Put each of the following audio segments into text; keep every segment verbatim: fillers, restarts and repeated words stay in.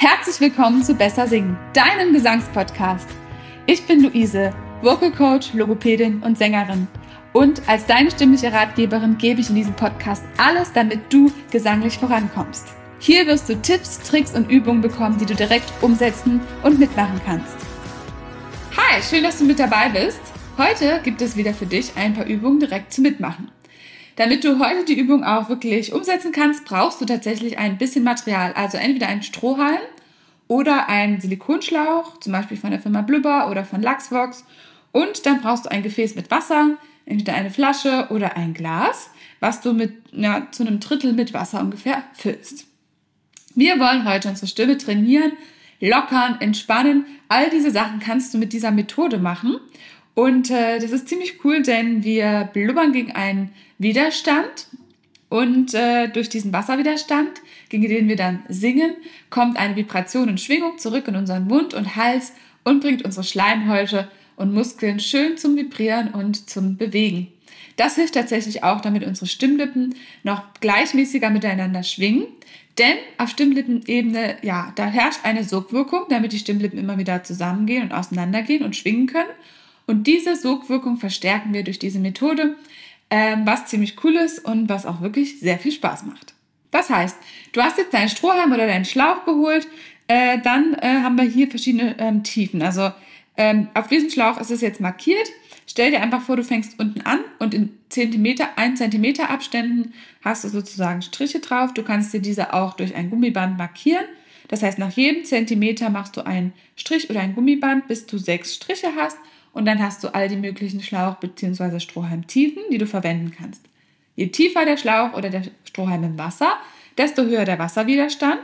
Herzlich willkommen zu Besser Singen, deinem Gesangspodcast. Ich bin Luise, Vocal Coach, Logopädin und Sängerin. Und als deine stimmliche Ratgeberin gebe ich in diesem Podcast alles, damit du gesanglich vorankommst. Hier wirst du Tipps, Tricks und Übungen bekommen, die du direkt umsetzen und mitmachen kannst. Hi, schön, dass du mit dabei bist. Heute gibt es wieder für dich ein paar Übungen direkt zum Mitmachen. Damit du heute die Übung auch wirklich umsetzen kannst, brauchst du tatsächlich ein bisschen Material. Also entweder einen Strohhalm oder einen Silikonschlauch, zum Beispiel von der Firma Blüber oder von Laxbox. Und dann brauchst du ein Gefäß mit Wasser, entweder eine Flasche oder ein Glas, was du mit ja, zu einem Drittel mit Wasser ungefähr füllst. Wir wollen heute unsere Stimme trainieren, lockern, entspannen. All diese Sachen kannst du mit dieser Methode machen. Und äh, das ist ziemlich cool, denn wir blubbern gegen einen Widerstand und äh, durch diesen Wasserwiderstand, gegen den wir dann singen, kommt eine Vibration und Schwingung zurück in unseren Mund und Hals und bringt unsere Schleimhäute und Muskeln schön zum Vibrieren und zum Bewegen. Das hilft tatsächlich auch, damit unsere Stimmlippen noch gleichmäßiger miteinander schwingen, denn auf Stimmlippenebene, ja, da herrscht eine Sogwirkung, damit die Stimmlippen immer wieder zusammengehen und auseinandergehen und schwingen können. Und diese Sogwirkung verstärken wir durch diese Methode, ähm, was ziemlich cool ist und was auch wirklich sehr viel Spaß macht. Das heißt, du hast jetzt deinen Strohhalm oder deinen Schlauch geholt, äh, dann äh, haben wir hier verschiedene ähm, Tiefen. Also ähm, auf diesem Schlauch ist es jetzt markiert. Stell dir einfach vor, du fängst unten an und in zehn Zentimeter, ein Zentimeter Abständen hast du sozusagen Striche drauf. Du kannst dir diese auch durch ein Gummiband markieren. Das heißt, nach jedem Zentimeter machst du einen Strich oder ein Gummiband, bis du sechs Striche hast. Und dann hast du all die möglichen Schlauch- bzw. Strohhalmtiefen, die du verwenden kannst. Je tiefer der Schlauch oder der Strohhalm im Wasser, desto höher der Wasserwiderstand.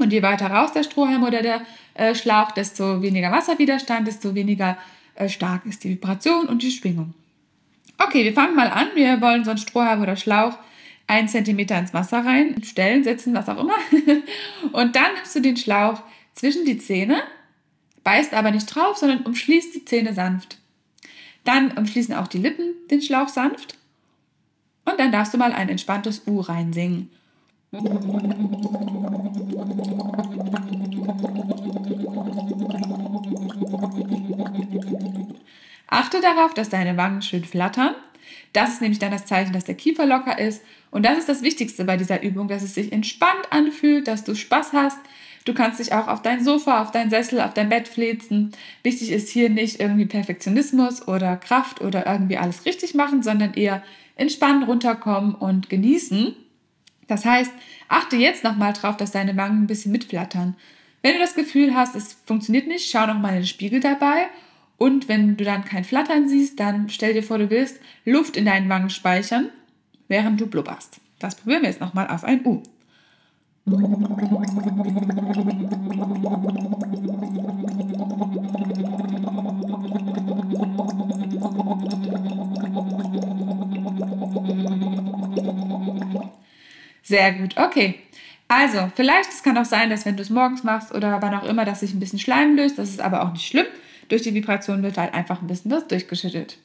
Und je weiter raus der Strohhalm oder der äh, Schlauch, desto weniger Wasserwiderstand, desto weniger äh, stark ist die Vibration und die Schwingung. Okay, wir fangen mal an. Wir wollen so einen Strohhalm oder Schlauch einen Zentimeter ins Wasser rein, stellen, setzen, was auch immer. Und dann nimmst du den Schlauch zwischen die Zähne, beißt aber nicht drauf, sondern umschließt die Zähne sanft. Dann umschließen auch die Lippen den Schlauch sanft. Und dann darfst du mal ein entspanntes U reinsingen. Achte darauf, dass deine Wangen schön flattern. Das ist nämlich dann das Zeichen, dass der Kiefer locker ist. Und das ist das Wichtigste bei dieser Übung, dass es sich entspannt anfühlt, dass du Spaß hast. Du kannst dich auch auf dein Sofa, auf deinen Sessel, auf dein Bett fläzen. Wichtig ist hier nicht irgendwie Perfektionismus oder Kraft oder irgendwie alles richtig machen, sondern eher entspannen, runterkommen und genießen. Das heißt, achte jetzt nochmal drauf, dass deine Wangen ein bisschen mitflattern. Wenn du das Gefühl hast, es funktioniert nicht, schau nochmal in den Spiegel dabei. Und wenn du dann kein Flattern siehst, dann stell dir vor, du willst Luft in deinen Wangen speichern, während du blubberst. Das probieren wir jetzt nochmal auf ein U. Sehr gut, okay. Also, vielleicht, es kann auch sein, dass wenn du es morgens machst oder wann auch immer, dass sich ein bisschen Schleim löst. Das ist aber auch nicht schlimm. Durch die Vibration wird halt einfach ein bisschen was durchgeschüttelt.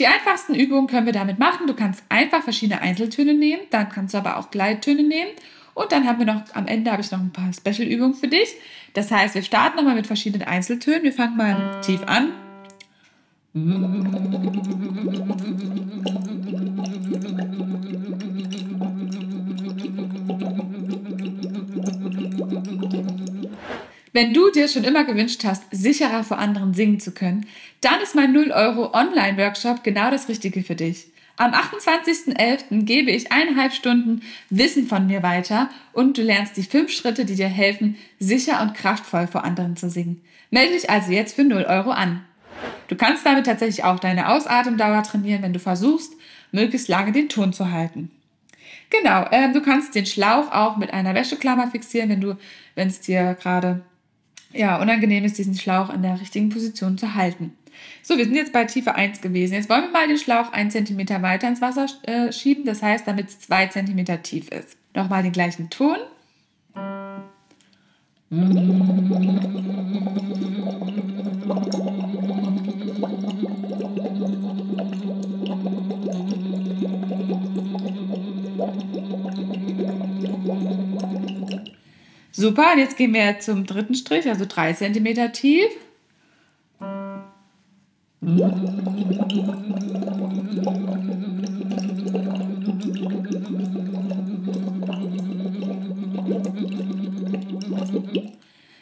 Die einfachsten Übungen können wir damit machen. Du kannst einfach verschiedene Einzeltöne nehmen, dann kannst du aber auch Gleittöne nehmen. Und dann haben wir noch, am Ende habe ich noch ein paar Special-Übungen für dich. Das heißt, wir starten nochmal mit verschiedenen Einzeltönen. Wir fangen mal tief an. Wenn du dir schon immer gewünscht hast, sicherer vor anderen singen zu können, dann ist mein null Euro Online-Workshop genau das Richtige für dich. Am achtundzwanzigsten elften gebe ich eineinhalb Stunden Wissen von mir weiter und du lernst die fünf Schritte, die dir helfen, sicher und kraftvoll vor anderen zu singen. Melde dich also jetzt für null Euro an. Du kannst damit tatsächlich auch deine Ausatemdauer trainieren, wenn du versuchst, möglichst lange den Ton zu halten. Genau, äh, du kannst den Schlauch auch mit einer Wäscheklammer fixieren, wenn du, wenn es dir gerade ja, unangenehm ist, diesen Schlauch in der richtigen Position zu halten. So, wir sind jetzt bei Tiefe eins gewesen. Jetzt wollen wir mal den Schlauch einen Zentimeter weiter ins Wasser äh, schieben, das heißt, damit es zwei Zentimeter tief ist. Nochmal den gleichen Ton. Super, und jetzt gehen wir zum dritten Strich, also drei Zentimeter tief.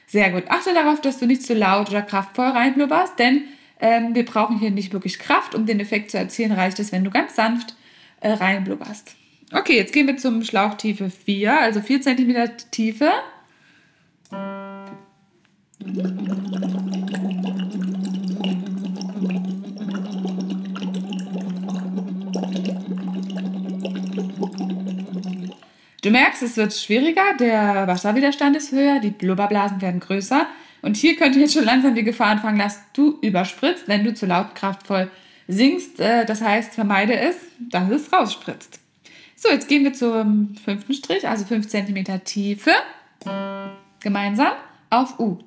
Sehr gut. Achte darauf, dass du nicht zu laut oder kraftvoll reinblubberst, denn ähm, wir brauchen hier nicht wirklich Kraft. Um den Effekt zu erzielen, reicht es, wenn du ganz sanft äh, reinblubberst. Okay, jetzt gehen wir zum Schlauchtiefe vier, also vier Zentimeter Tiefe. Du merkst, es wird schwieriger, der Wasserwiderstand ist höher, die Blubberblasen werden größer und hier könnte jetzt schon langsam die Gefahr anfangen, dass du überspritzt, wenn du zu laut kraftvoll singst. Das heißt, vermeide es, dass es rausspritzt. So, jetzt gehen wir zum fünften Strich, also fünf Zentimeter Tiefe, gemeinsam auf U.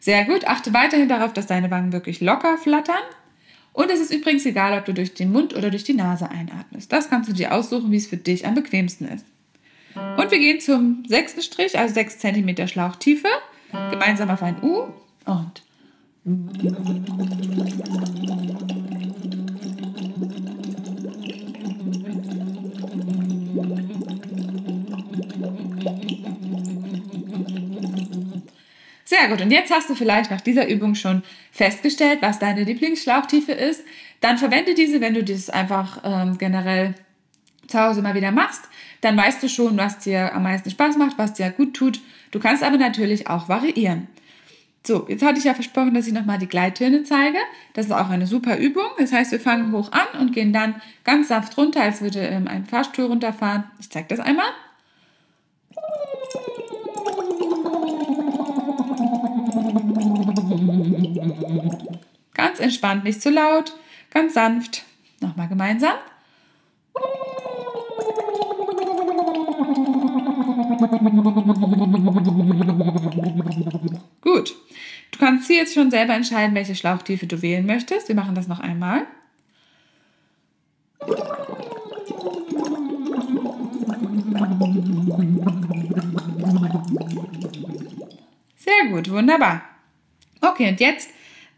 Sehr gut, achte weiterhin darauf, dass deine Wangen wirklich locker flattern. Und es ist übrigens egal, ob du durch den Mund oder durch die Nase einatmest. Das kannst du dir aussuchen, wie es für dich am bequemsten ist. Und wir gehen zum sechsten Strich, also sechs Zentimeter Schlauchtiefe, gemeinsam auf ein U und... Sehr gut, und jetzt hast du vielleicht nach dieser Übung schon festgestellt, was deine Lieblingsschlauchtiefe ist. Dann verwende diese, wenn du dieses einfach ähm, generell zu Hause mal wieder machst. Dann weißt du schon, was dir am meisten Spaß macht, was dir gut tut. Du kannst aber natürlich auch variieren. So, jetzt hatte ich ja versprochen, dass ich nochmal die Gleittöne zeige. Das ist auch eine super Übung. Das heißt, wir fangen hoch an und gehen dann ganz sanft runter, als würde ähm, ein Fahrstuhl runterfahren. Ich zeige das einmal. Ganz entspannt, nicht zu laut, ganz sanft. Nochmal gemeinsam. Gut, du kannst hier jetzt schon selber entscheiden, welche Schlauchtiefe du wählen möchtest. Wir machen das noch einmal. Sehr gut, wunderbar. Okay, und jetzt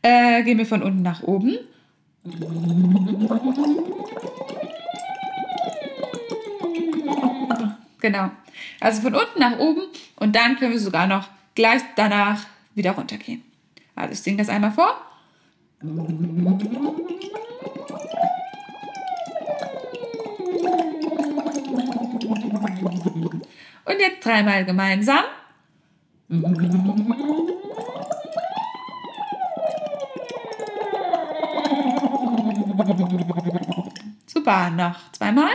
äh, gehen wir von unten nach oben. Genau, also von unten nach oben und dann können wir sogar noch gleich danach wieder runtergehen. Also ich singe das einmal vor. Und jetzt dreimal gemeinsam. Super, noch zweimal.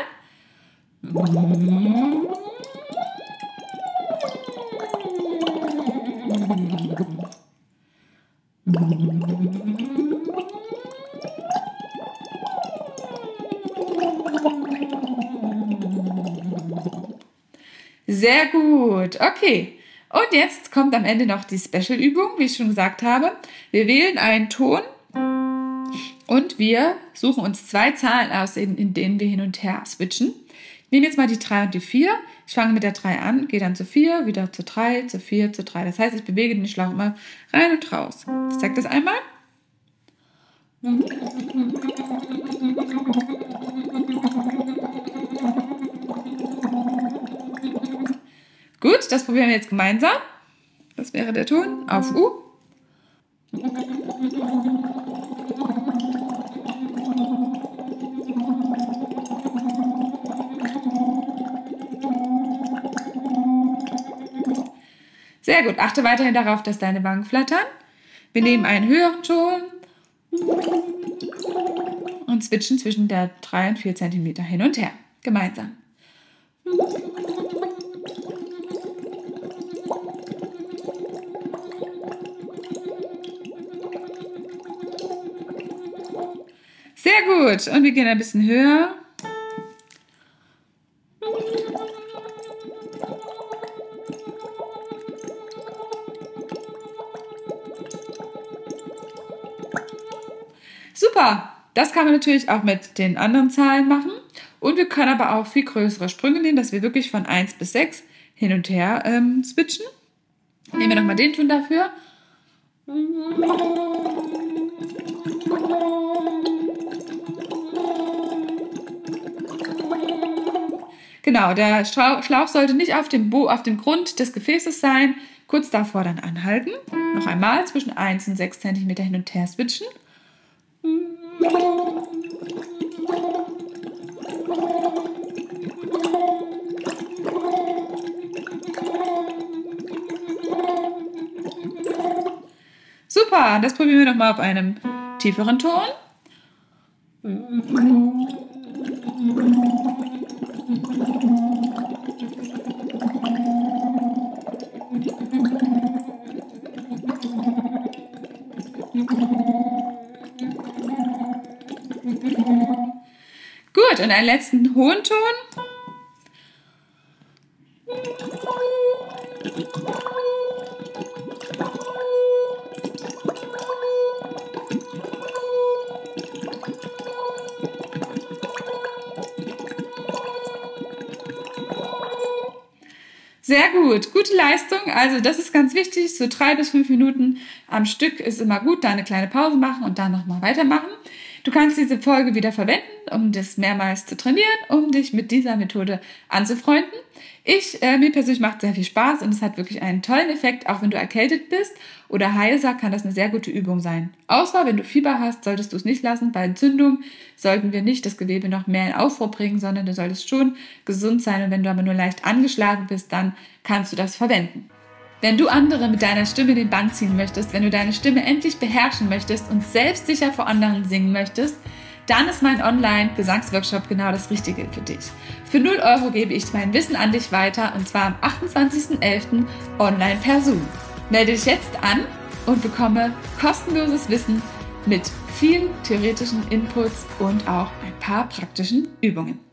Sehr gut, okay. Und jetzt kommt am Ende noch die Special-Übung, wie ich schon gesagt habe. Wir wählen einen Ton und wir suchen uns zwei Zahlen aus, in, in denen wir hin und her switchen. Ich nehme jetzt mal die drei und die vier. Ich fange mit der drei an, gehe dann zu vier, wieder zu drei, zu vier, zu drei. Das heißt, ich bewege den Schlauch immer rein und raus. Ich zeige das einmal. Gut, das probieren wir jetzt gemeinsam. Das wäre der Ton auf U. Sehr gut, achte weiterhin darauf, dass deine Wangen flattern. Wir nehmen einen höheren Ton und switchen zwischen der drei und vier Zentimeter hin und her, gemeinsam. Sehr gut, und wir gehen ein bisschen höher. Aber das kann man natürlich auch mit den anderen Zahlen machen. Und wir können aber auch viel größere Sprünge nehmen, dass wir wirklich von eins bis sechs hin und her ähm, switchen. Nehmen wir nochmal den Ton dafür. Genau, der Schlauch sollte nicht auf dem, Bo- auf dem Grund des Gefäßes sein. Kurz davor dann anhalten. Noch einmal zwischen eins und sechs Zentimeter hin und her switchen. Super, das probieren wir nochmal auf einem tieferen Ton. Gut, und einen letzten hohen Ton. Sehr gut, gute Leistung. Also das ist ganz wichtig, so drei bis fünf Minuten am Stück ist immer gut. Da eine kleine Pause machen und dann nochmal weitermachen. Du kannst diese Folge wieder verwenden, um das mehrmals zu trainieren, um dich mit dieser Methode anzufreunden. Ich, äh, mir persönlich macht es sehr viel Spaß und es hat wirklich einen tollen Effekt, auch wenn du erkältet bist oder heiser, kann das eine sehr gute Übung sein. Außer wenn du Fieber hast, solltest du es nicht lassen. Bei Entzündung sollten wir nicht das Gewebe noch mehr in Aufruhr bringen, sondern du solltest schon gesund sein und wenn du aber nur leicht angeschlagen bist, dann kannst du das verwenden. Wenn du andere mit deiner Stimme den Bann ziehen möchtest, wenn du deine Stimme endlich beherrschen möchtest und selbstsicher vor anderen singen möchtest, dann ist mein Online-Gesangsworkshop genau das Richtige für dich. Für null Euro gebe ich mein Wissen an dich weiter und zwar am achtundzwanzigsten elften online per Zoom. Melde dich jetzt an und bekomme kostenloses Wissen mit vielen theoretischen Inputs und auch ein paar praktischen Übungen.